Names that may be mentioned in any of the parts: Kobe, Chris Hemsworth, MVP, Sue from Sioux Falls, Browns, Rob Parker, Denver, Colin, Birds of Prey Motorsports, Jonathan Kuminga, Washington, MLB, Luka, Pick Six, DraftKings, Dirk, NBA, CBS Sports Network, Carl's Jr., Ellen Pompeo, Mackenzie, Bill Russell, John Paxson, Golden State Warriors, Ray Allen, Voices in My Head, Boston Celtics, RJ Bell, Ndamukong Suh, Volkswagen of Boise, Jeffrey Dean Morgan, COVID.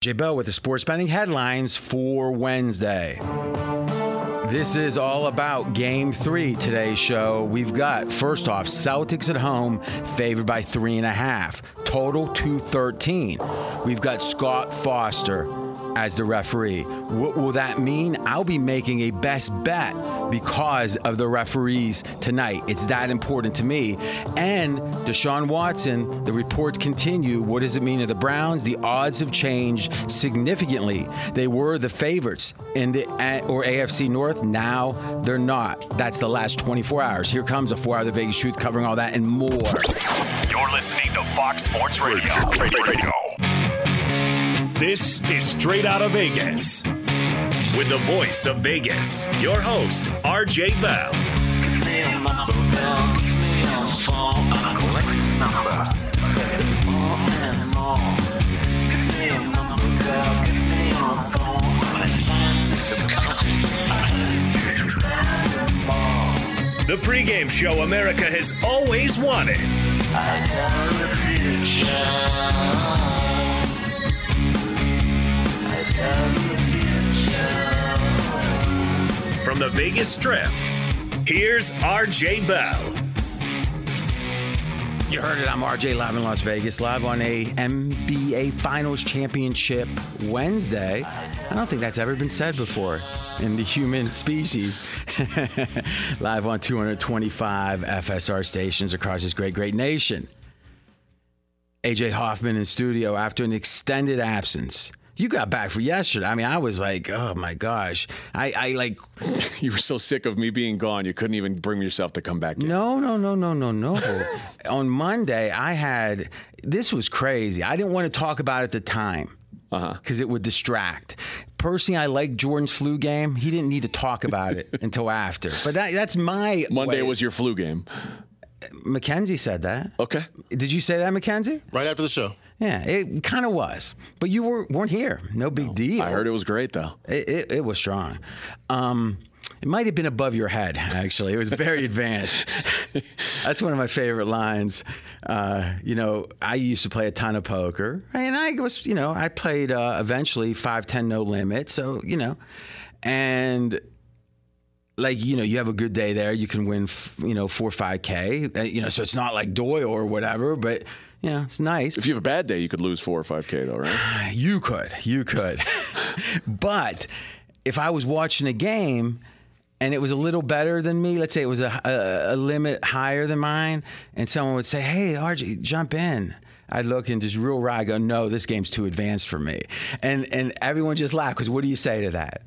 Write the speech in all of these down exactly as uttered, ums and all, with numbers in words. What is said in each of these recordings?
A J Bell with the sports betting headlines for Wednesday. This is all about Game three, today's show. We've got, first off, Celtics at home, favored by three and a half. Total two thirteen. We've got Scott Foster as the referee. What will that mean? I'll be making a best bet because of the referees tonight. It's that important to me. And Deshaun Watson, the reports continue. What does it mean to the Browns? The odds have changed significantly. They were the favorites in the or A F C North. Now they're not. That's the last twenty-four hours. Here comes a four-hour The Vegas Truth covering all that and more. You're listening to Fox Sports Radio. Radio. Radio. This is Straight Out of Vegas with the voice of Vegas, your host, R J Bell. The pregame show America has always wanted. I know the future. From the Vegas Strip, here's R J Bell. You heard it. I'm R J, live in Las Vegas, live on a N B A Finals Championship Wednesday. I don't think that's ever been said before in the human species. Live on two twenty-five F S R stations across this great, great nation. A J Hoffman in studio after an extended absence. You got back for yesterday. I mean, I was like, oh, my gosh. I, I like... You were so sick of me being gone, you couldn't even bring yourself to come back in. No, no, no, no, no, no. On Monday, I had... This was crazy. I didn't want to talk about it at the time because uh-huh. it would distract. Personally, I like Jordan's flu game. He didn't need to talk about it until after. But that, that's my... Monday way. Was your flu game. Mackenzie said that. Okay. Did you say that, Mackenzie? Right after the show. Yeah, it kind of was. But you were, weren't here. No big no, deal. I heard it was great, though. It it, it was strong. Um, it might have been above your head, actually. It was very advanced. That's one of my favorite lines. Uh, you know, I used to play a ton of poker. And I was, you know, I played uh, eventually five ten no limit. So, you know, and... Like, you know, you have a good day there. You can win, f- you know, four or five K, uh, you know, so it's not like Doyle or whatever, but, you know, it's nice. If you have a bad day, you could lose four or five K though, right? You could. You could. But if I was watching a game and it was a little better than me, let's say it was a, a, a limit higher than mine, and someone would say, hey, R J, jump in. I'd look and just real wry go, no, this game's too advanced for me. And and everyone just laughed, because what do you say to that?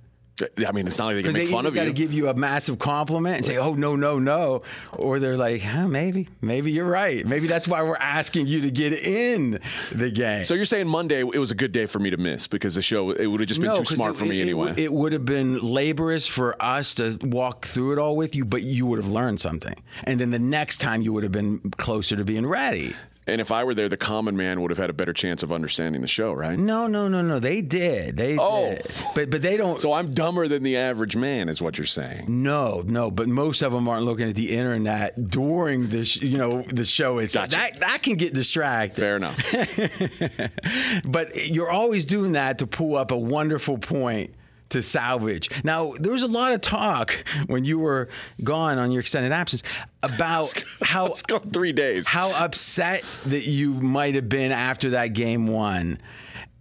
I mean, it's not like they can make they fun of you. They got to give you a massive compliment and say, oh, no, no, no. Or they're like, huh, maybe. Maybe you're right. Maybe that's why we're asking you to get in the game. So you're saying Monday, it was a good day for me to miss because the show, it would have just been no, too smart it, for me it, anyway. It, it would have been laborious for us to walk through it all with you, but you would have learned something. And then the next time you would have been closer to being ready. And if I were there, the common man would have had a better chance of understanding the show, right? No, no, no, no. They did. They oh. did. But, but they don't. So I'm dumber than the average man is what you're saying. No, no. But most of them aren't looking at the internet during the, sh- you know, the show itself. Gotcha. That, that can get distracted. Fair enough. But you're always doing that to pull up a wonderful point to salvage. Now, there was a lot of talk when you were gone on your extended absence about let's go, how let's go three days. How upset that you might have been after that game one,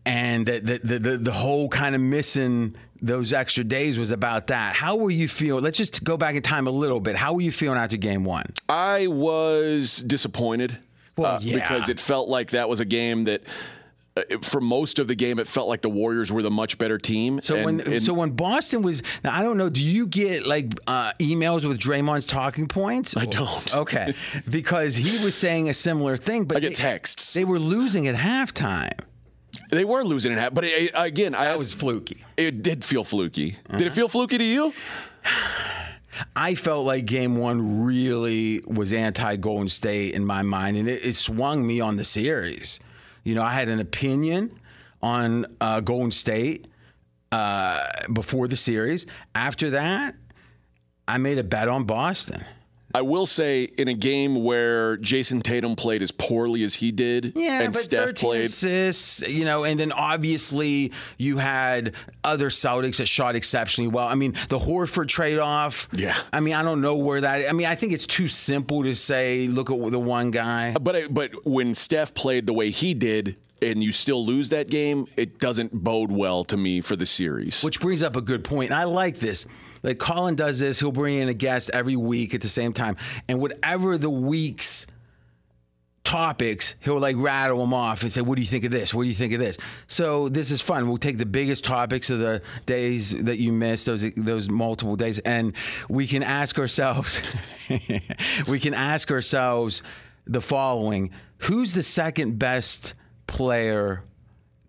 and that the, the the the whole kind of missing those extra days was about that. How were you feeling? Let's just go back in time a little bit. How were you feeling after game one? I was disappointed. Well, uh, yeah. because it felt like that was a game that. For most of the game, it felt like the Warriors were the much better team. So and, when and so when Boston was – now, I don't know. Do you get, like, uh, emails with Draymond's talking points? I don't. Okay. Because he was saying a similar thing. But I get they, texts. They were losing at halftime. They were losing at half. But, it, again, I – That was fluky. It did feel fluky. Uh-huh. Did it feel fluky to you? I felt like game one really was anti-Golden State in my mind, and it, it swung me on the series. You know, I had an opinion on uh, Golden State uh, before the series. After that, I made a bet on Boston. I will say, in a game where Jason Tatum played as poorly as he did, yeah, and but Steph played assists, you know, and then obviously you had other Celtics that shot exceptionally well. I mean, the Horford trade-off. Yeah. I mean, I don't know where that. I mean, I think it's too simple to say. Look at the one guy. But but when Steph played the way he did, and you still lose that game, it doesn't bode well to me for the series. Which brings up a good point. I like this. Like, Colin does this. He'll bring in a guest every week at the same time. And whatever the week's topics, he'll, like, rattle them off and say, what do you think of this? What do you think of this? So this is fun. We'll take the biggest topics of the days that you missed, those those multiple days, and we can ask ourselves, we can ask ourselves the following. Who's the second best player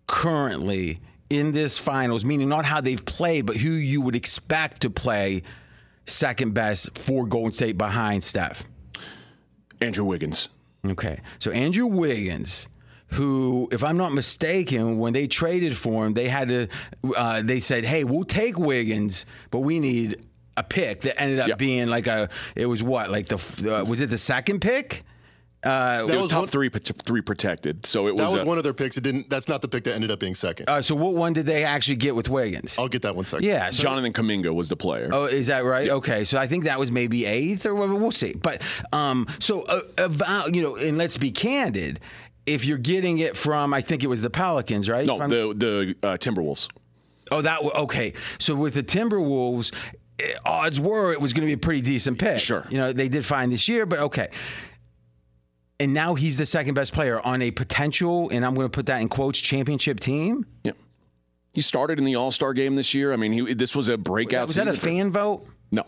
currently in this finals, meaning not how they've played, but who you would expect to play second best for Golden State behind Steph? Andrew Wiggins. Okay. So Andrew Wiggins, who, if I'm not mistaken, when they traded for him, they had to, uh, they said, hey, we'll take Wiggins, but we need a pick that ended up yep. being like a, it was what, like the, uh, was it the second pick? Uh, it was, was top one, three, three protected. So it was that was uh, one of their picks. It didn't. That's not the pick that ended up being second. Uh, so what one did they actually get with Wiggins? I'll get that one second. Yeah, so Jonathan Kuminga was the player. Oh, is that right? Yeah. Okay, so I think that was maybe eighth or whatever. We'll see. But um, so uh, about, you know, and let's be candid. If you're getting it from, I think it was the Pelicans, right? No, the the uh, Timberwolves. Oh, that okay. So with the Timberwolves, odds were it was going to be a pretty decent pick. Sure, you know they did fine this year, but okay. And now he's the second best player on a potential, and I'm going to put that in quotes, championship team. Yep. He started in the All-Star game this year. I mean, he, this was a breakout. Was that a fan vote? No.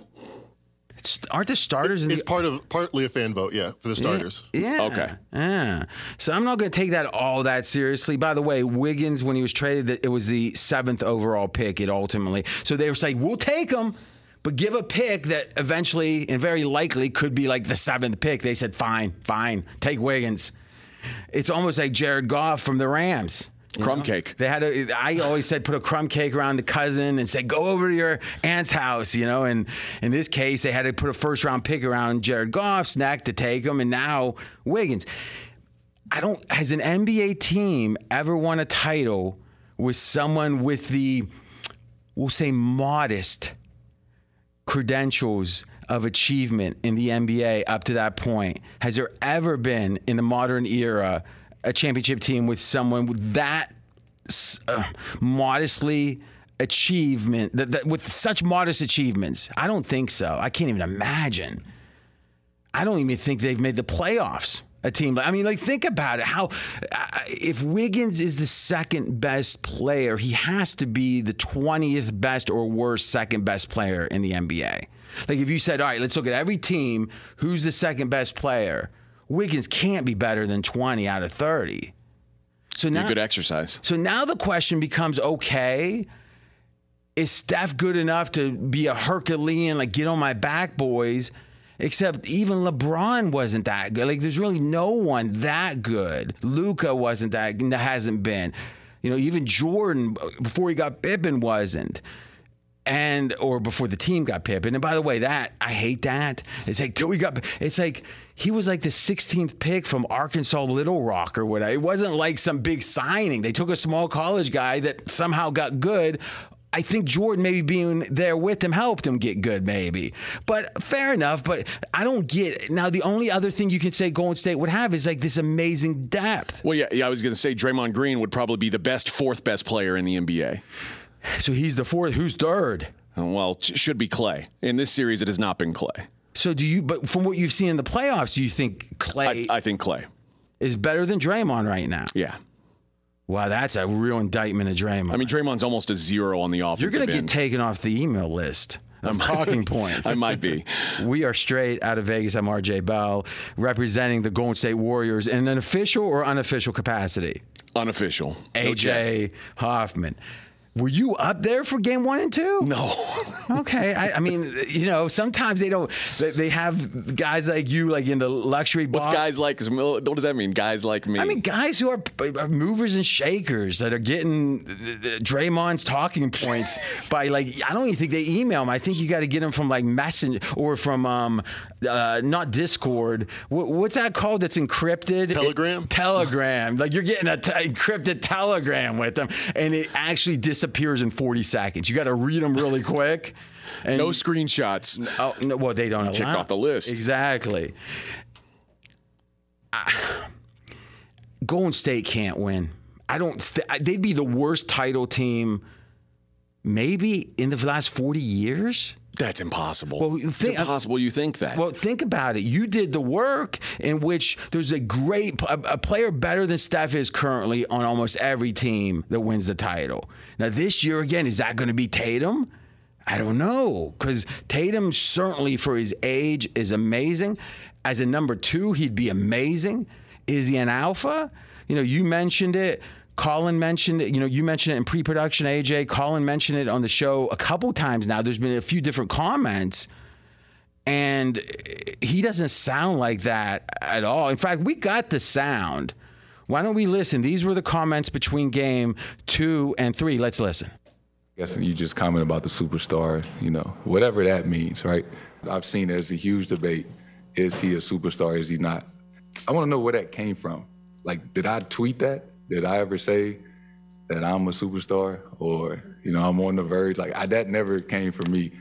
It's, aren't the starters? It, in the, it's part of partly a fan vote, yeah, for the starters. Yeah. yeah. Okay. Yeah. So I'm not going to take that all that seriously. By the way, Wiggins, when he was traded, it was the seventh overall pick. It ultimately. So they were saying, we'll take him, but give a pick that eventually and very likely could be like the seventh pick. They said, fine, fine, take Wiggins. It's almost like Jared Goff from the Rams. Crumb know? Cake. They had. A, I always said put a crumb cake around the cousin and said, go over to your aunt's house, you know. And in this case, they had to put a first-round pick around Jared Goff's neck to take him, and now Wiggins. I don't. Has an N B A team ever won a title with someone with the, we'll say, modest credentials of achievement in the N B A up to that point? Has there ever been in the modern era a championship team with someone that uh, modestly achievement, that, that with such modest achievements? I don't think so. I can't even imagine. I don't even think they've made the playoffs. A team, I mean, like, think about it. How, if Wiggins is the second best player, he has to be the twentieth best or worst second best player in the N B A. Like, if you said, all right, let's look at every team, who's the second best player? Wiggins can't be better than twenty out of thirty. So now, good exercise. So now the question becomes, okay, is Steph good enough to be a Herculean, like, get on my back, boys? Except even LeBron wasn't that good. Like, there's really no one that good. Luka wasn't that good, hasn't been. You know, even Jordan, before he got Pippen, wasn't. And, or before the team got Pippen. And by the way, that, I hate that. It's like, till we got, it's like, he was like the sixteenth pick from Arkansas Little Rock or whatever. It wasn't like some big signing. They took a small college guy that somehow got good. I think Jordan maybe being there with him helped him get good, maybe. But fair enough, but I don't get it. Now, the only other thing you can say Golden State would have is, like, this amazing depth. Well, yeah, yeah I was going to say Draymond Green would probably be the best fourth best player in the N B A. So he's the fourth. Who's third? Well, it should be Klay. In this series, it has not been Klay. So do you, but from what you've seen in the playoffs, do you think Klay? I, I think Klay is better than Draymond right now. Yeah. Wow, that's a real indictment of Draymond. I mean, Draymond's almost a zero on the offensive end. You're going to get taken off the email list of talking points. I might be. We are straight out of Vegas. I'm R J Bell, representing the Golden State Warriors in an official or unofficial capacity? Unofficial. A J Hoffman. Were you up there for game one and two? No. Okay. I, I mean, you know, sometimes they don't, they, they have guys like you, like in the luxury box. What's guys like? What does that mean? Guys like me? I mean, guys who are, are movers and shakers that are getting Draymond's talking points by, like, I don't even think they email him. I think you got to get him from, like, Messenger or from um, uh, not Discord. What, what's that called that's encrypted? Telegram? It, Telegram. Like, you're getting an t- encrypted Telegram with them, and it actually disappears. Appears in forty seconds. You got to read them really quick. And no screenshots. Oh no, well, they don't allow. Check off the list. Exactly. Uh, Golden State can't win. I don't. Th- they'd be the worst title team, maybe in the last forty years. That's impossible. Well, think, it's impossible you think that. Well, think about it. You did the work in which there's a great a, a player better than Steph is currently on almost every team that wins the title. Now, this year, again, is that going to be Tatum? I don't know, because Tatum certainly for his age is amazing. As a number two, he'd be amazing. Is he an alpha? You know, you mentioned it. Colin mentioned it, you know, you mentioned it in pre-production, A J. Colin mentioned it on the show a couple times now. There's been a few different comments, and he doesn't sound like that at all. In fact, we got the sound. Why don't we listen? These were the comments between game two and three. Let's listen. I guess you just comment about the superstar, you know, whatever that means, right? I've seen there's a huge debate. Is he a superstar? Is he not? I want to know where that came from. Like, did I tweet that? Did I ever say that I'm a superstar or, you know, I'm on the verge? Like, I, that never came from me.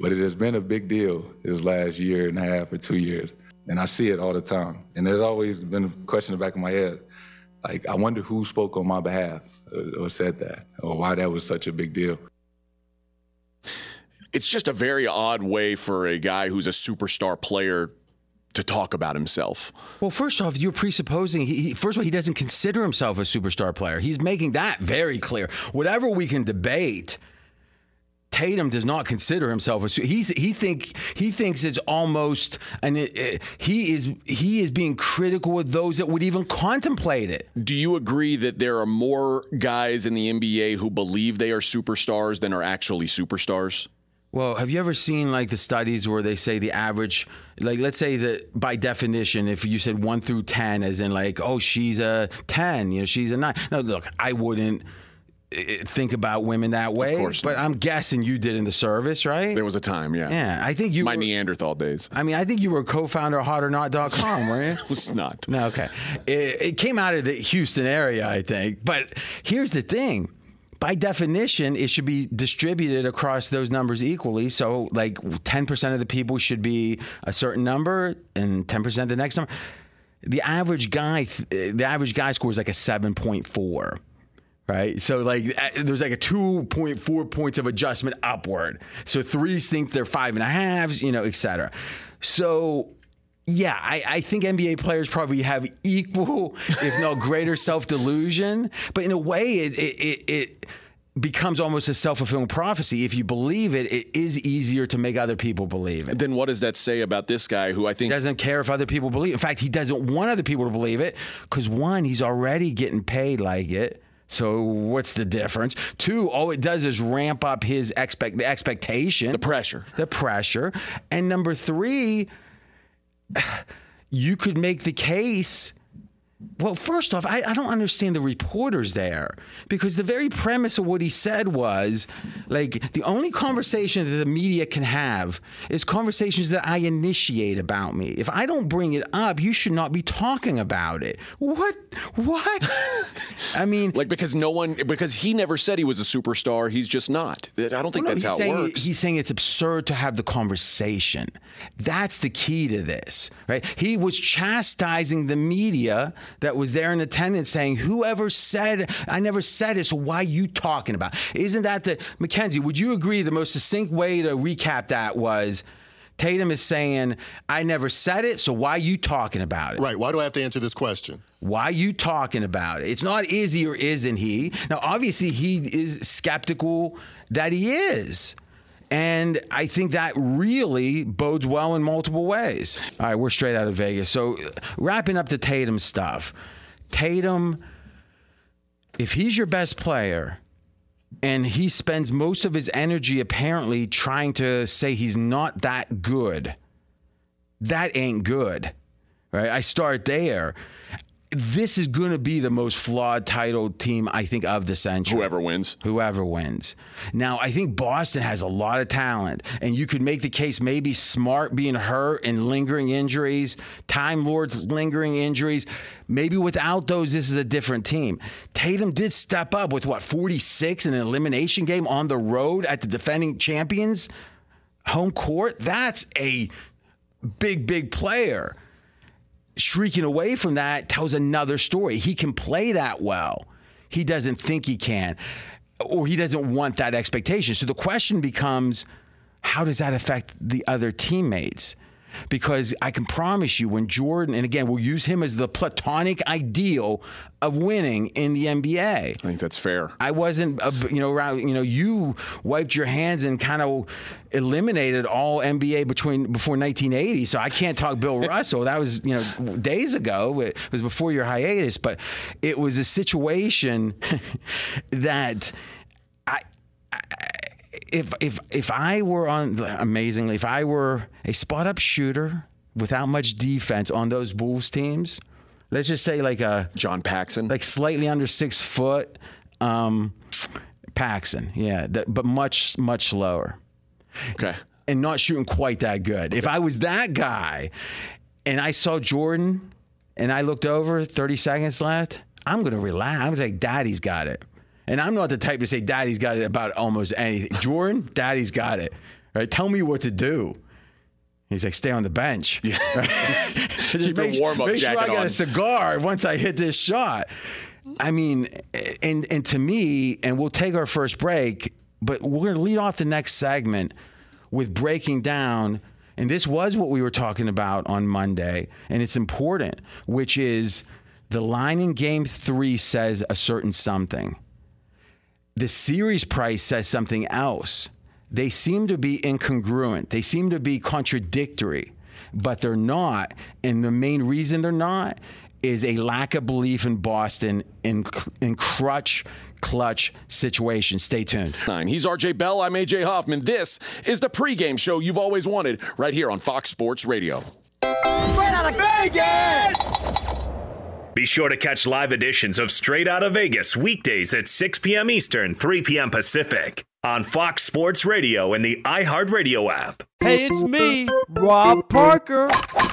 But it has been a big deal this last year and a half or two years. And I see it all the time. And there's always been a question in the back of my head. Like, I wonder who spoke on my behalf or, or said that or why that was such a big deal. It's just a very odd way for a guy who's a superstar player to talk about himself. Well, first off, you're presupposing, he, first of all, he doesn't consider himself a superstar player. He's making that very clear. Whatever we can debate, Tatum does not consider himself a he he think he thinks it's almost and it, it, he is he is being critical with those that would even contemplate it. Do you agree that there are more guys in the N B A who believe they are superstars than are actually superstars? Well, have you ever seen, like, the studies where they say the average, like, let's say that by definition, if you said one through ten, as in, like, oh, she's a ten, you know, she's a nine. No, look, I wouldn't think about women that way. Of course. But I'm guessing you did in the service, right? There was a time, yeah. Yeah, I think you My were, Neanderthal days. I mean, I think you were co-founder of hot or not dot com, were you? It was not. No, okay. It, it came out of the Houston area, I think. But here's the thing. By definition, it should be distributed across those numbers equally. So, like, ten percent of the people should be a certain number and ten percent the next number. The average guy, the average guy scores like a seven point four, Right? So, like, there's like a two point four points of adjustment upward. So threes think they're five and a halves, you know, et cetera. So, yeah, I, I think N B A players probably have equal, if not greater, self-delusion. But in a way, it it, it, it becomes almost a self-fulfilling prophecy. If you believe it, it is easier to make other people believe it. Then what does that say about this guy who I think doesn't care if other people believe it? In fact, he doesn't want other people to believe it because, one, he's already getting paid like it. So what's the difference? Two, all it does is ramp up his expect the expectation. The pressure. The pressure. And number three, you could make the case. Well, first off, I, I don't understand the reporters there, because the very premise of what he said was, like, the only conversation that the media can have is conversations that I initiate about me. If I don't bring it up, you should not be talking about it. What? What? I mean, like, because no one, because he never said he was a superstar. He's just not. I don't think well, no, that's how it works. He's saying it's absurd to have the conversation. That's the key to this, right? He was chastising the media that was there in attendance, saying, whoever said, I never said it, so why are you talking about it? Isn't that the, Mackenzie, would you agree the most succinct way to recap that was, Tatum is saying, I never said it, so why are you talking about it? Right, why do I have to answer this question? Why are you talking about it? It's not is he or isn't he. Now, obviously, he is skeptical that he is. And I think that really bodes well in multiple ways. All right, we're straight out of Vegas. So wrapping up the Tatum stuff. Tatum, if he's your best player and he spends most of his energy apparently trying to say he's not that good, that ain't good, right? I start there. This is going to be the most flawed title team, I think, of the century. Whoever wins. Whoever wins. Now, I think Boston has a lot of talent, and you could make the case maybe Smart being hurt and lingering injuries, Time Lord's lingering injuries. Maybe without those, this is a different team. Tatum did step up with, what, forty-six in an elimination game on the road at the defending champions' home court? That's a big, big player. Shrieking away from that tells another story. He can play that well. He doesn't think he can, or he doesn't want that expectation. So the question becomes, how does that affect the other teammates? Because I can promise you, when Jordan, and again, we'll use him as the platonic ideal of winning in the N B A. I think that's fair. I wasn't, you know, around, you know, you wiped your hands and kind of eliminated all N B A between before nineteen eighty. So I can't talk Bill Russell. That was, you know, days ago. It was before your hiatus, but it was a situation that I. I If if if I were on, amazingly, if I were a spot-up shooter without much defense on those Bulls teams, let's just say like a... John Paxson. Like slightly under six foot um, Paxson, yeah, that, but much, much slower. Okay. And not shooting quite that good. Okay. If I was that guy and I saw Jordan and I looked over, thirty seconds left, I'm going to relax. I'm going to think, Daddy's got it. And I'm not the type to say Daddy's got it about almost anything. Jordan, Daddy's got it. Right? Tell me what to do. He's like, stay on the bench. Yeah. Right? Keep your warm-up jacket on. Make sure I got a cigar once I hit this shot. I mean, and and to me, and we'll take our first break, but we're going to lead off the next segment with breaking down, and this was what we were talking about on Monday, and it's important, which is the line in Game three says a certain something. The series price says something else. They seem to be incongruent. They seem to be contradictory, but they're not. And the main reason they're not is a lack of belief in Boston in, in crutch, clutch situation. Stay tuned. Nine. He's R J Bell. I'm A J Hoffman. This is the pregame show you've always wanted right here on Fox Sports Radio. Straight out of Vegas! Be sure to catch live editions of Straight Outta Vegas weekdays at six p.m. Eastern, three p.m. Pacific on Fox Sports Radio and the iHeartRadio app. Hey, it's me, Rob Parker.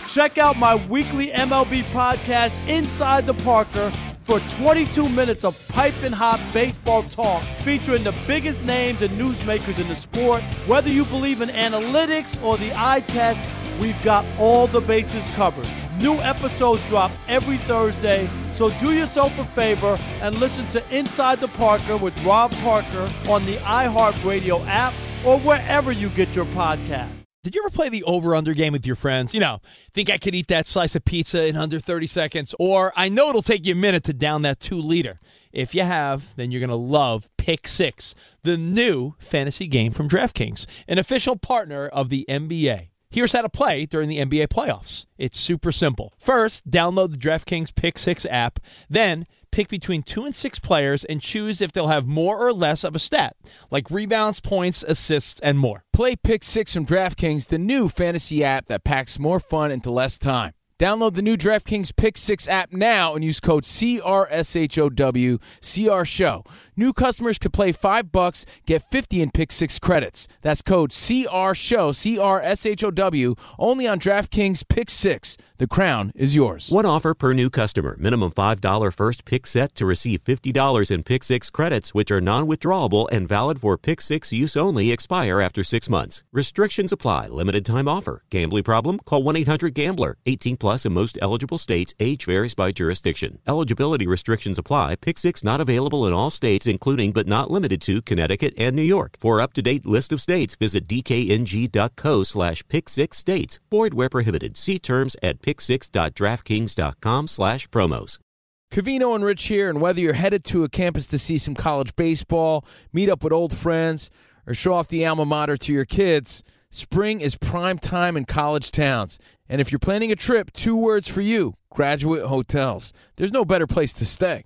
Check out my weekly M L B podcast, Inside the Parker, for twenty-two minutes of piping hot baseball talk featuring the biggest names and newsmakers in the sport. Whether you believe in analytics or the eye test, we've got all the bases covered. New episodes drop every Thursday, so do yourself a favor and listen to Inside the Parker with Rob Parker on the iHeartRadio app or wherever you get your podcast. Did you ever play the over-under game with your friends? You know, think I could eat that slice of pizza in under thirty seconds, or I know it'll take you a minute to down that two-liter. If you have, then you're going to love Pick Six, the new fantasy game from DraftKings, an official partner of the N B A. Here's how to play during the N B A playoffs. It's super simple. First, download the DraftKings Pick Six app. Then, pick between two and six players and choose if they'll have more or less of a stat, like rebounds, points, assists, and more. Play Pick Six from DraftKings, the new fantasy app that packs more fun into less time. Download the new DraftKings Pick Six app now and use code C R S H O W, C R S H O W. New customers could play five bucks, get fifty in Pick Six credits. That's code C R S H O W, C R S H O W, only on DraftKings Pick Six. The crown is yours. One offer per new customer. Minimum five dollars first pick set to receive fifty dollars in Pick Six credits, which are non-withdrawable and valid for Pick Six use only, expire after six months. Restrictions apply. Limited time offer. Gambling problem? Call one eight hundred gambler. eighteen plus in most eligible states. Age varies by jurisdiction. Eligibility restrictions apply. Pick Six not available in all states, including but not limited to Connecticut and New York. For up-to-date list of states, visit dkng.co slash pick six states. Void where prohibited. See terms at pick six dot draftkings dot com slash promos. Covino and Rich here, and whether you're headed to a campus to see some college baseball, meet up with old friends, or show off the alma mater to your kids, spring is prime time in college towns. And if you're planning a trip, two words for you: Graduate Hotels. There's no better place to stay.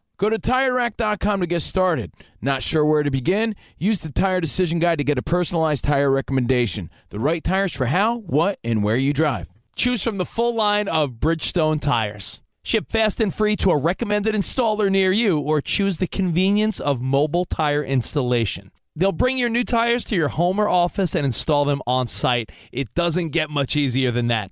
Go to tire rack dot com to get started. Not sure where to begin? Use the Tire Decision Guide to get a personalized tire recommendation. The right tires for how, what, and where you drive. Choose from the full line of Bridgestone tires. Ship fast and free to a recommended installer near you, or choose the convenience of mobile tire installation. They'll bring your new tires to your home or office and install them on site. It doesn't get much easier than that.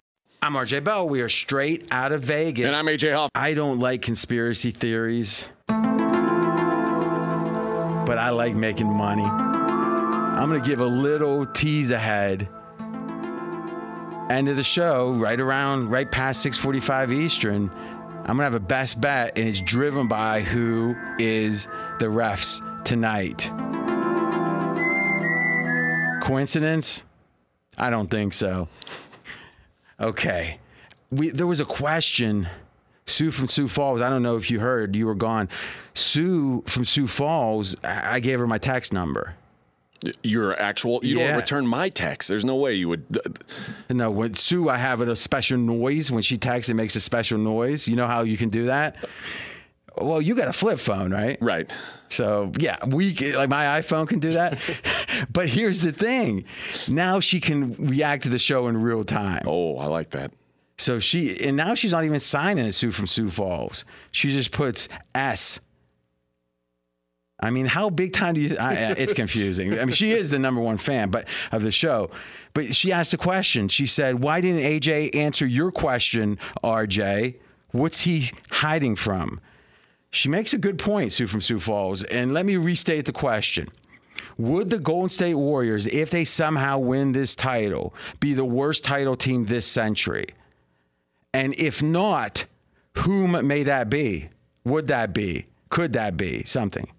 I'm R J Bell. We are straight out of Vegas. And I'm A J Hoffman. I don't like conspiracy theories, but I like making money. I'm going to give a little tease ahead. End of the show, right around, right past six forty-five Eastern, I'm going to have a best bet, and it's driven by who is the refs tonight. Coincidence? I don't think so. Okay, we, there was a question. Sue from Sioux Falls, I don't know if you heard, you were gone. Sue from Sioux Falls, I gave her my tax number. Your actual, you yeah. don't return my tax. There's no way you would. No, with Sue, I have a special noise. When she taxes, it makes a special noise. You know how you can do that? Well, you got a flip phone, right? Right. So, yeah, we like my iPhone can do that. But here's the thing. Now she can react to the show in real time. Oh, I like that. So she, and now she's not even signing a Sue from Sioux Falls. She just puts S. I mean, how big time do you, I, it's confusing. I mean, she is the number one fan but of the show, but she asked a question. She said, why didn't A J answer your question, R J? What's he hiding from? She makes a good point, Sue from Sioux Falls, and let me restate the question. Would the Golden State Warriors, if they somehow win this title, be the worst title team this century? And if not, whom may that be? Would that be? Could that be? Something.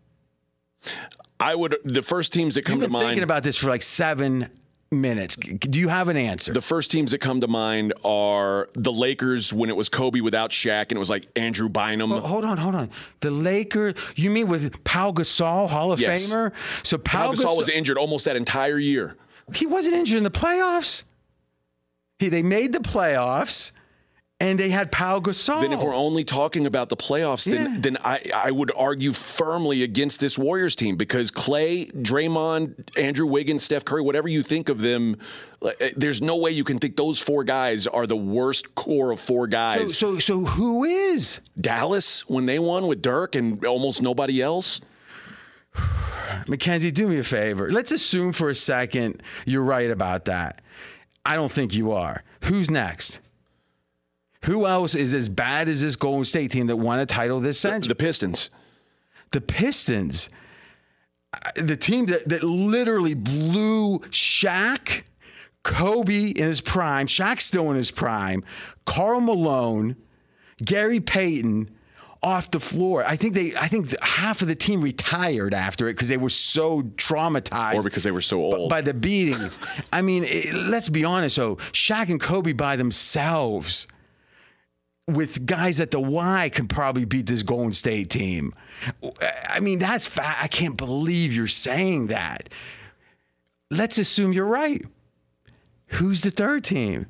I would, the first teams that come to mind. You've been thinking about this for like seven minutes. Do you have an answer? The first teams that come to mind are the Lakers when it was Kobe without Shaq and it was like Andrew Bynum. Oh, hold on, hold on. The Lakers, you mean with Pau Gasol, Hall of yes. Famer? So Pau, Pau Gasol, Gasol was injured almost that entire year. He wasn't injured in the playoffs. He, they made the playoffs. And they had Pau Gasol. Then if we're only talking about the playoffs, yeah. then then I, I would argue firmly against this Warriors team because Klay, Draymond, Andrew Wiggins, Steph Curry, whatever you think of them, there's no way you can think those four guys are the worst core of four guys. So, so, so who is? Dallas, when they won with Dirk and almost nobody else. Mackenzie, do me a favor. Let's assume for a second you're right about that. I don't think you are. Who's next? Who else is as bad as this Golden State team that won a title this century? The Pistons. The Pistons. The team that, that literally blew Shaq, Kobe in his prime, Shaq still in his prime, Karl Malone, Gary Payton off the floor. I think they. I think half of the team retired after it because they were so traumatized. Or because they were so old. By the beating. I mean, it, let's be honest, though. Shaq and Kobe by themselves with guys at the Y could probably beat this Golden State team. I mean, that's fa- I can't believe you're saying that. Let's assume you're right. Who's the third team?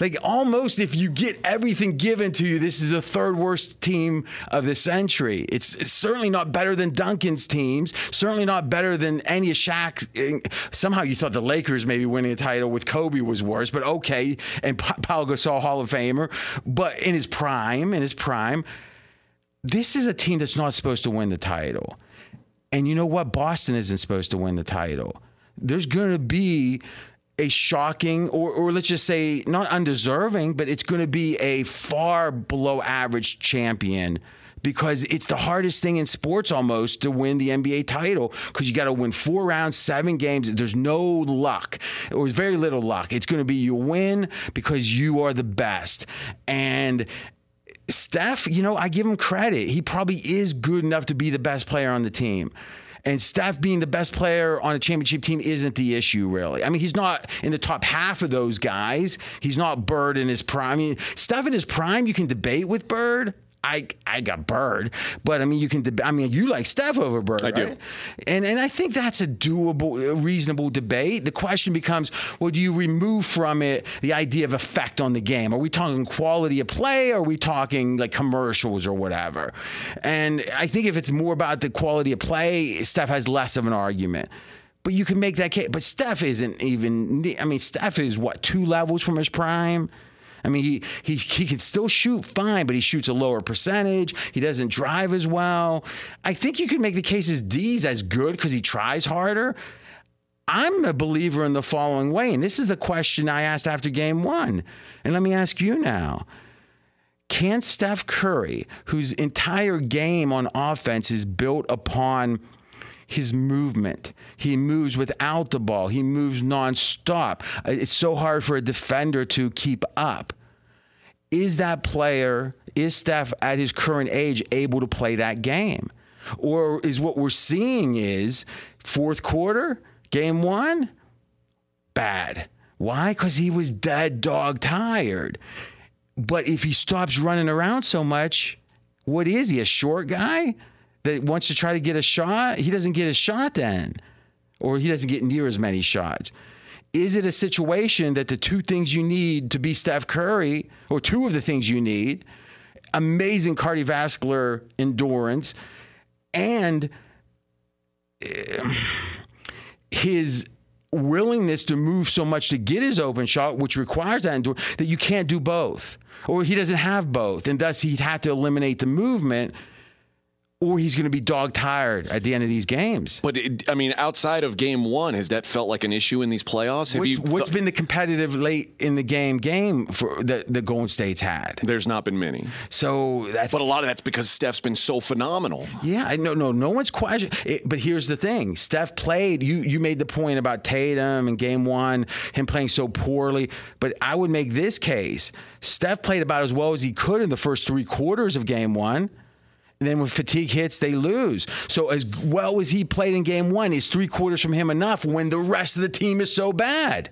Like, almost if you get everything given to you, this is the third worst team of the century. It's, it's certainly not better than Duncan's teams, certainly not better than any of Shaq's. Somehow you thought the Lakers maybe winning a title with Kobe was worse, but okay. And pa- Pau Gasol, Hall of Famer, but in his prime, in his prime, this is a team that's not supposed to win the title. And you know what? Boston isn't supposed to win the title. There's going to be a shocking, or, or let's just say not undeserving, but it's going to be a far below average champion because it's the hardest thing in sports almost to win the N B A title because you got to win four rounds, seven games. There's no luck or very little luck. It's going to be you win because you are the best. And Steph, you know, I give him credit. He probably is good enough to be the best player on the team. And Steph being the best player on a championship team isn't the issue, really. I mean, he's not in the top half of those guys. He's not Bird in his prime. I mean, Steph in his prime, you can debate with Bird. I I got Bird, but I mean, you can. Deb- I mean, you like Steph over Bird, I right? do, and and I think that's a doable, a reasonable debate. The question becomes, well, do you remove from it the idea of effect on the game? Are we talking quality of play? Or are we talking like commercials or whatever? And I think if it's more about the quality of play, Steph has less of an argument. But you can make that case. But Steph isn't even. I mean, Steph is what, two levels from his prime. I mean, he, he he can still shoot fine, but he shoots a lower percentage. He doesn't drive as well. I think you could make the case as D's as good because he tries harder. I'm a believer in the following way, and this is a question I asked after game one. And let me ask you now. Can Steph Curry, whose entire game on offense is built upon his movement. He moves without the ball. He moves nonstop. It's so hard for a defender to keep up. Is that player, is Steph at his current age able to play that game? Or is what we're seeing is fourth quarter, game one, bad. Why? Because he was dead dog tired. But if he stops running around so much, what is he, a short guy? That wants to try to get a shot, he doesn't get a shot then, or he doesn't get near as many shots. Is it a situation that the two things you need to be Steph Curry, or two of the things you need, amazing cardiovascular endurance, and uh, his willingness to move so much to get his open shot, which requires that endurance, that you can't do both. Or he doesn't have both, and thus he'd have to eliminate the movement, or he's going to be dog-tired at the end of these games. But, it, I mean, outside of game one, has that felt like an issue in these playoffs? Have what's you th- what's been the competitive late-in-the-game game for the, the Golden State's had? There's not been many. So that's, But a lot of that's because Steph's been so phenomenal. Yeah, I, no, no, no one's questioning it. But here's the thing. Steph played. You, you made the point about Tatum in game one, him playing so poorly. But I would make this case. Steph played about as well as he could in the first three quarters of game one. And then when fatigue hits, they lose. So as well as he played in game one, is three quarters from him enough when the rest of the team is so bad?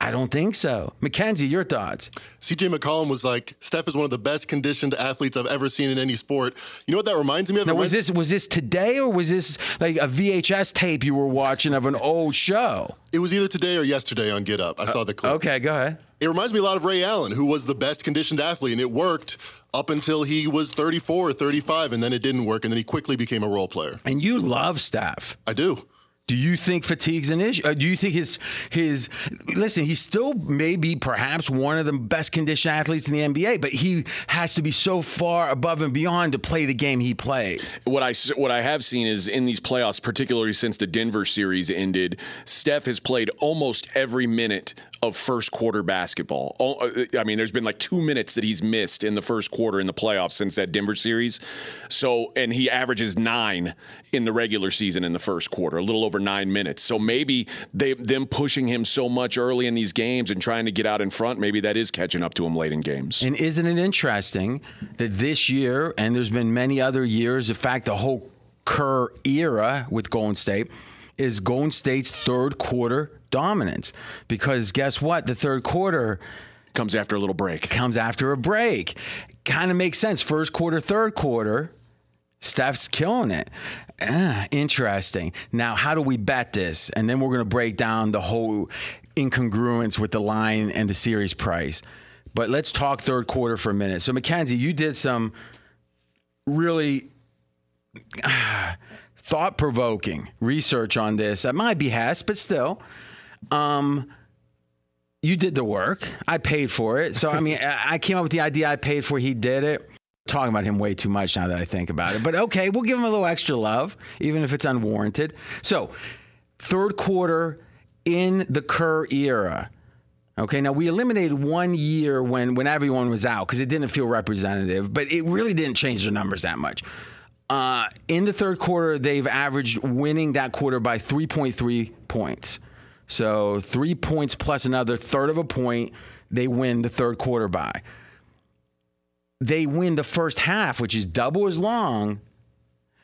I don't think so. Mackenzie, your thoughts? C J McCollum was like, Steph is one of the best conditioned athletes I've ever seen in any sport. You know what that reminds me of? Now, was this was this today, or was this like a V H S tape you were watching of an old show? It was either today or yesterday on Get Up. I uh, saw the clip. Okay, go ahead. It reminds me a lot of Ray Allen, who was the best conditioned athlete, and it worked up until he was thirty-four or thirty-five, and then it didn't work, and then he quickly became a role player. And you love Steph. I do. Do you think fatigue's an issue? Or do you think his his listen, he still may be perhaps one of the best conditioned athletes in the N B A, but he has to be so far above and beyond to play the game he plays. What I what I have seen is in these playoffs, particularly since the Denver series ended, Steph has played almost every minute of first quarter basketball. I mean, there's been like two minutes that he's missed in the first quarter in the playoffs since that Denver series. So, and he averages nine in the regular season in the first quarter, a little over nine minutes. So maybe they them pushing him so much early in these games and trying to get out in front, maybe that is catching up to him late in games. And isn't it interesting that this year, and there's been many other years, in fact, the whole Kerr era with Golden State, is Golden State's third quarter dominance, because guess what? The third quarter comes after a little break. Comes after a break. Kind of makes sense. First quarter, third quarter, Steph's killing it. Ah, interesting. Now, how do we bet this? And then we're going to break down the whole incongruence with the line and the series price. But let's talk third quarter for a minute. So, Mackenzie, you did some really ah, thought-provoking research on this at my behest, but still. Um, you did the work. I paid for it. So, I mean, I came up with the idea. I paid for it. He did it. I'm talking about him way too much now that I think about it. But, okay, we'll give him a little extra love, even if it's unwarranted. So, third quarter in the Kerr era. Okay, now we eliminated one year when, when everyone was out because it didn't feel representative. But it really didn't change the numbers that much. Uh, in the third quarter, they've averaged winning that quarter by three point three points. So three points plus another third of a point, they win the third quarter by. They win the first half, which is double as long,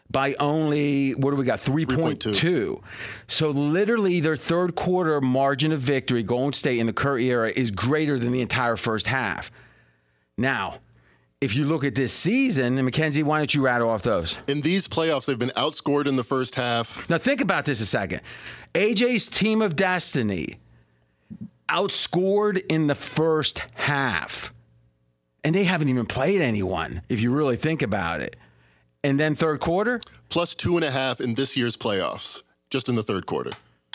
by only, what do we got, three point two. So literally their third quarter margin of victory, Golden State in the Kerr era, is greater than the entire first half. Now, if you look at this season, and Mackenzie, why don't you rattle off those? In these playoffs, they've been outscored in the first half. Now, think about this a second. A J's team of destiny outscored in the first half. And they haven't even played anyone, if you really think about it. And then third quarter? Plus two and a half in this year's playoffs, just in the third quarter.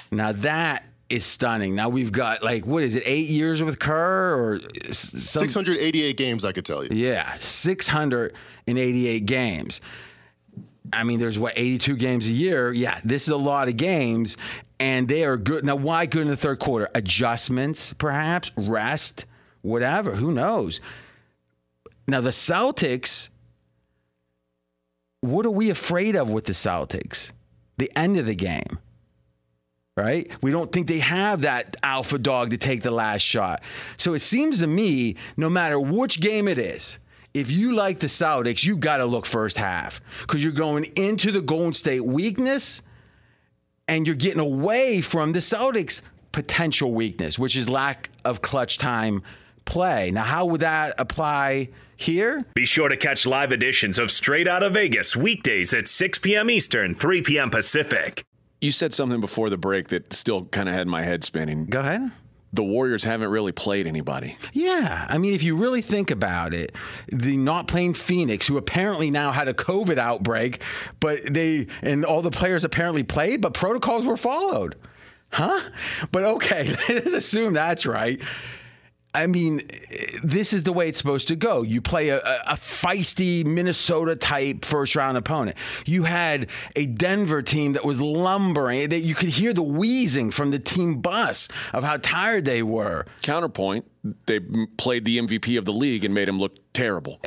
Now, that is stunning. Now we've got, like, what is it, eight years with Kerr? Or some, six hundred eighty-eight games, I could tell you. Yeah, six hundred eighty-eight games. I mean, there's, what, eighty-two games a year? Yeah, this is a lot of games, and they are good. Now, why good in the third quarter? Adjustments, perhaps, rest, whatever. Who knows? Now, the Celtics, what are we afraid of with the Celtics? The end of the game. Right? We don't think they have that alpha dog to take the last shot. So it seems to me, no matter which game it is, if you like the Celtics, you got to look first half because you're going into the Golden State weakness and you're getting away from the Celtics' potential weakness, which is lack of clutch time play. Now, how would that apply here? Be sure to catch live editions of Straight Outta Vegas weekdays at six p.m. Eastern, three p.m. Pacific. You said something before the break that still kind of had my head spinning. Go ahead. the Warriors haven't really played anybody. Yeah. I mean, if you really think about it, the not playing Phoenix, who apparently now had a COVID outbreak, but they and all the players apparently played, but protocols were followed. Huh? But okay, let's assume that's right. I mean, this is the way it's supposed to go. You play a, a feisty Minnesota-type first-round opponent. You had a Denver team that was lumbering. That you could hear the wheezing from the team bus of how tired they were. Counterpoint, they played the M V P of the league and made him look terrible.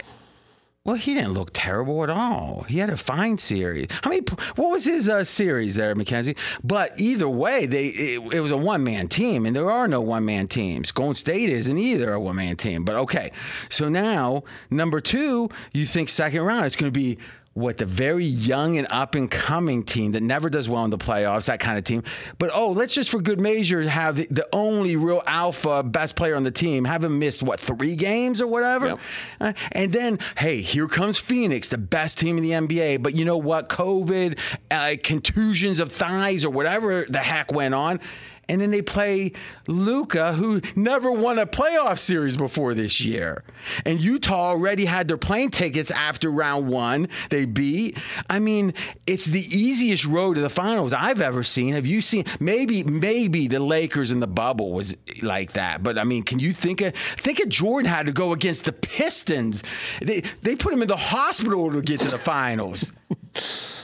Well, he didn't look terrible at all. He had a fine series. How many? What was his uh, series there, Mackenzie? But either way, they it, it was a one-man team, and there are no one-man teams. Golden State isn't either a one-man team. But okay, so now number two, you think second round? It's going to be what the very young and up-and-coming team that never does well in the playoffs, that kind of team. But oh, let's just for good measure have the only real alpha best player on the team, have him miss what three games or whatever. Yep. Uh, and then hey, here comes Phoenix, the best team in the N B A. But you know what? COVID, uh, contusions of thighs or whatever the heck went on. And then they play Luka, who never won a playoff series before this year. And Utah already had their plane tickets after round one. They beat. I mean, it's the easiest road to the finals I've ever seen. Have you seen? Maybe, maybe the Lakers in the bubble was like that. But I mean, can you think of think of Jordan had to go against the Pistons? They they put him in the hospital to get to the finals.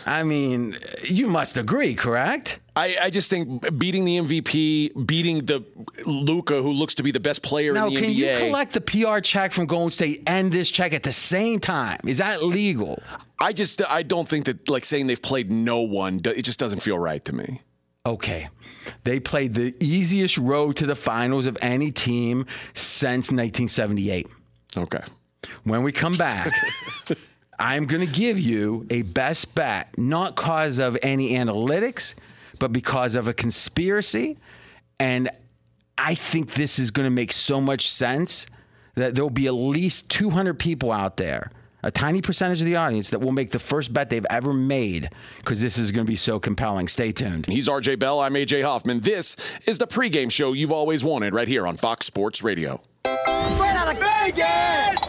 I mean, you must agree, correct? I, I just think beating the M V P, beating the Luka, who looks to be the best player now, in the N B A. Now, can you collect the P R check from Golden State and this check at the same time? Is that legal? I just I don't think that, like, saying they've played no one, it just doesn't feel right to me. Okay. They played the easiest road to the finals of any team since nineteen seventy-eight. Okay. When we come back... I'm going to give you a best bet, not because of any analytics, but because of a conspiracy. And I think this is going to make so much sense that there'll be at least two hundred people out there, a tiny percentage of the audience, that will make the first bet they've ever made because this is going to be so compelling. Stay tuned. He's R J Bell. I'm A J Hoffman. This is the pregame show you've always wanted right here on Fox Sports Radio. Right out of Vegas!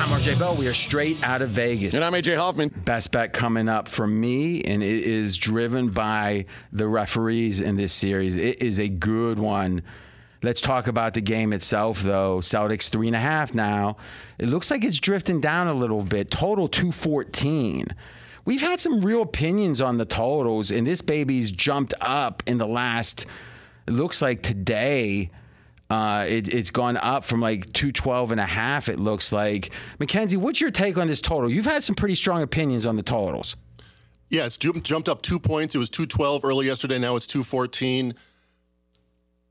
I'm R J Bell. We are straight out of Vegas. And I'm A J Hoffman. Best bet coming up for me, and it is driven by the referees in this series. It is a good one. Let's talk about the game itself, though. Celtics three and a half now. It looks like it's drifting down a little bit. Total two fourteen. We've had some real opinions on the totals, and this baby's jumped up in the last, it looks like today, Uh, it, it's gone up from like two twelve and a half, it looks like. Mackenzie, what's your take on this total? You've had some pretty strong opinions on the totals. Yeah, it's jumped, jumped up two points. It was two twelve early yesterday. Now it's two fourteen.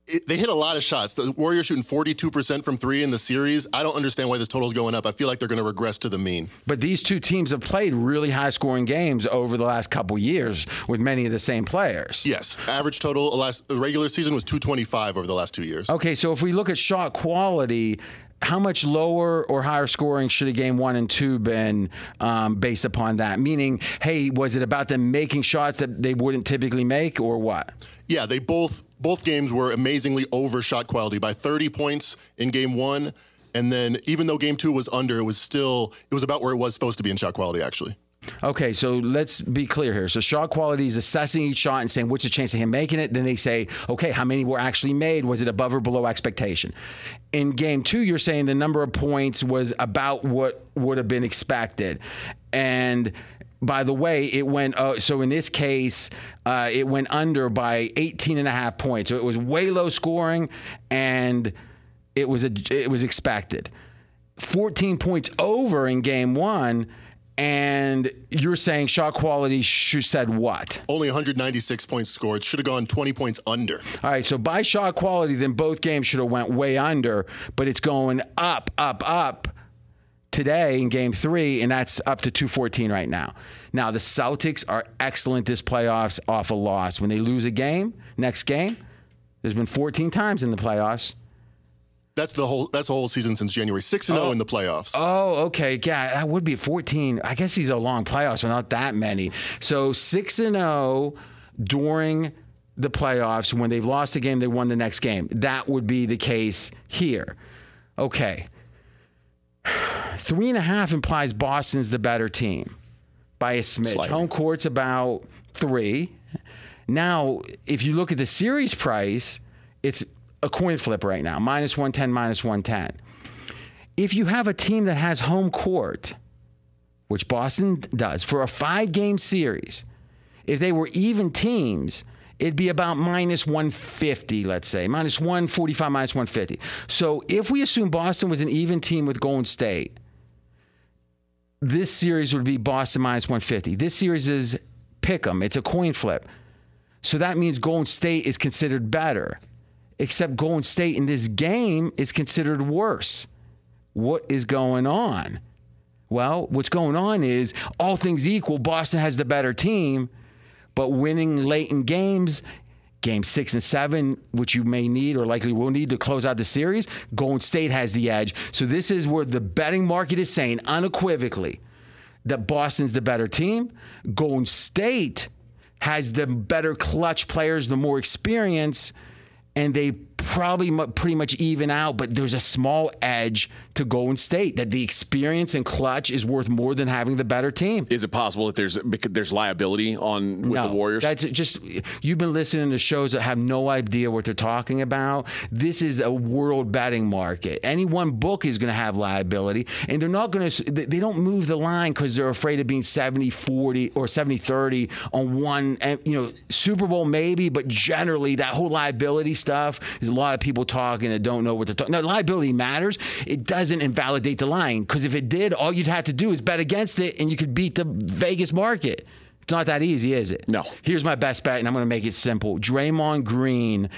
It, they hit a lot of shots. The Warriors shooting forty-two percent from three in the series. I don't understand why this total's going up. I feel like they're going to regress to the mean. But these two teams have played really high-scoring games over the last couple years with many of the same players. Yes. Average total last the regular season was two twenty-five over the last two years. Okay, so if we look at shot quality, how much lower or higher scoring should a game one and two been um, based upon that? Meaning, hey, was it about them making shots that they wouldn't typically make or what? Yeah, they both both games were amazingly over shot quality by thirty points in game one. And then even though game two was under, it was still it was about where it was supposed to be in shot quality, actually. Okay, so let's be clear here. So shot quality is assessing each shot and saying, what's the chance of him making it? Then they say, okay, how many were actually made? Was it above or below expectation? In game two, you're saying the number of points was about what would have been expected. And by the way, it went, uh, so in this case, uh, it went under by eighteen and a half points. So it was way low scoring, and it was, a, it was expected. fourteen points over in game one. And you're saying shot quality should said what? Only one ninety-six points scored. Should have gone twenty points under. All right, so by shot quality, then both games should have went way under, but it's going up, up, up today in game three, and that's up to two fourteen right now. Now, the Celtics are excellent this playoffs off a loss. When they lose a game, next game, there's been fourteen times in the playoffs. That's the whole. That's the whole season since January. Six and zero in the playoffs. Oh, okay, yeah, that would be fourteen. I guess these are long playoffs, but not that many. So six and zero during the playoffs. When they've lost a game, they won the next game. That would be the case here. Okay, three and a half implies Boston's the better team by a smidge. Slightly. Home court's about three. Now, if you look at the series price, it's a coin flip right now, minus one ten, minus one ten. If you have a team that has home court, which Boston does, for a five-game series, if they were even teams, it'd be about minus one fifty, let's say, minus one forty-five, minus one fifty. So if we assume Boston was an even team with Golden State, this series would be Boston minus one fifty. This series is pick 'em. It's a coin flip. So that means Golden State is considered better. Except Golden State in this game is considered worse. What is going on? Well, what's going on is, all things equal, Boston has the better team, but winning late in games Game six and seven, which you may need or likely will need to close out the series, Golden State has the edge. So this is where the betting market is saying unequivocally that Boston's the better team. Golden State has the better clutch players, the more experience, and they probably pretty much even out. But there's a small edge to Golden State, that the experience and clutch is worth more than having the better team. Is it possible that there's there's liability on with no, the Warriors? That's just, you've been listening to shows that have no idea what they're talking about. This is a world betting market. Any one book is going to have liability, and they're not going to. They don't move the line because they're afraid of being seventy forty or seventy thirty on one. You know, Super Bowl maybe, but generally that whole liability stuff is. A lot of people talking that don't know what they're talking. Now, liability matters. It doesn't invalidate the line, because if it did, all you'd have to do is bet against it, and you could beat the Vegas market. It's not that easy, is it? No. Here's my best bet, and I'm going to make it simple. Draymond Green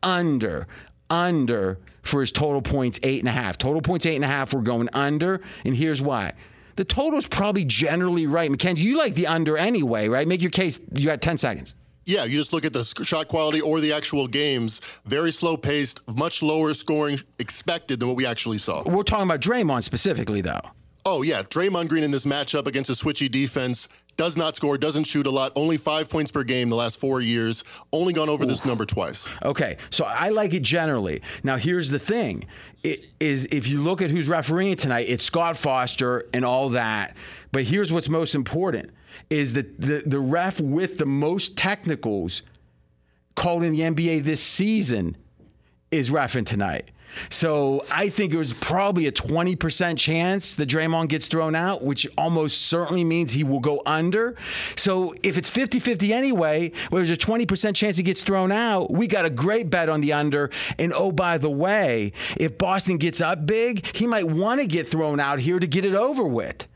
under, under for his total points, eight and a half. Total points, eight and a half. We're going under, and here's why. The total's probably generally right. Mackenzie, you like the under anyway, right? Make your case. You got ten seconds. Yeah, you just look at the shot quality or the actual games. Very slow-paced, much lower scoring expected than what we actually saw. We're talking about Draymond specifically, though. Oh, yeah. Draymond Green in this matchup against a switchy defense does not score, doesn't shoot a lot, only five points per game the last four years, only gone over Ooh. This number twice. Okay, so I like it generally. Now, here's the thing. It is, if you look at who's refereeing tonight, it's Scott Foster and all that. But here's what's most important. Is that the, the ref with the most technicals called in the N B A this season is reffing tonight. So I think it was probably a twenty percent chance that Draymond gets thrown out, which almost certainly means he will go under. So if it's fifty-fifty anyway, where there's a twenty percent chance he gets thrown out, we got a great bet on the under. And oh, by the way, if Boston gets up big, he might want to get thrown out here to get it over with.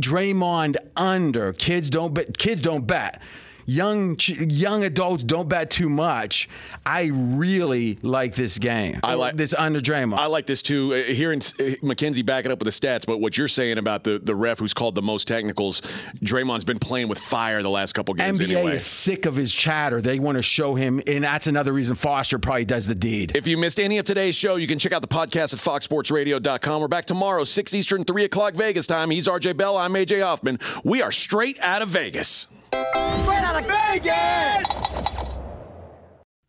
Draymond under. Kids don't bet. Kids don't bet. Young young adults don't bet too much. I really like this game. I like this under Draymond. I like this too. Hearing McKenzie back it up with the stats, but what you're saying about the, the ref who's called the most technicals, Draymond's been playing with fire the last couple games N B A anyway. N B A is sick of his chatter. They want to show him, and that's another reason Foster probably does the deed. If you missed any of today's show, you can check out the podcast at fox sports radio dot com. We're back tomorrow, six Eastern, three o'clock Vegas time. He's R J Bell. I'm A J Hoffman. We are straight out of Vegas. Straight out of Vegas!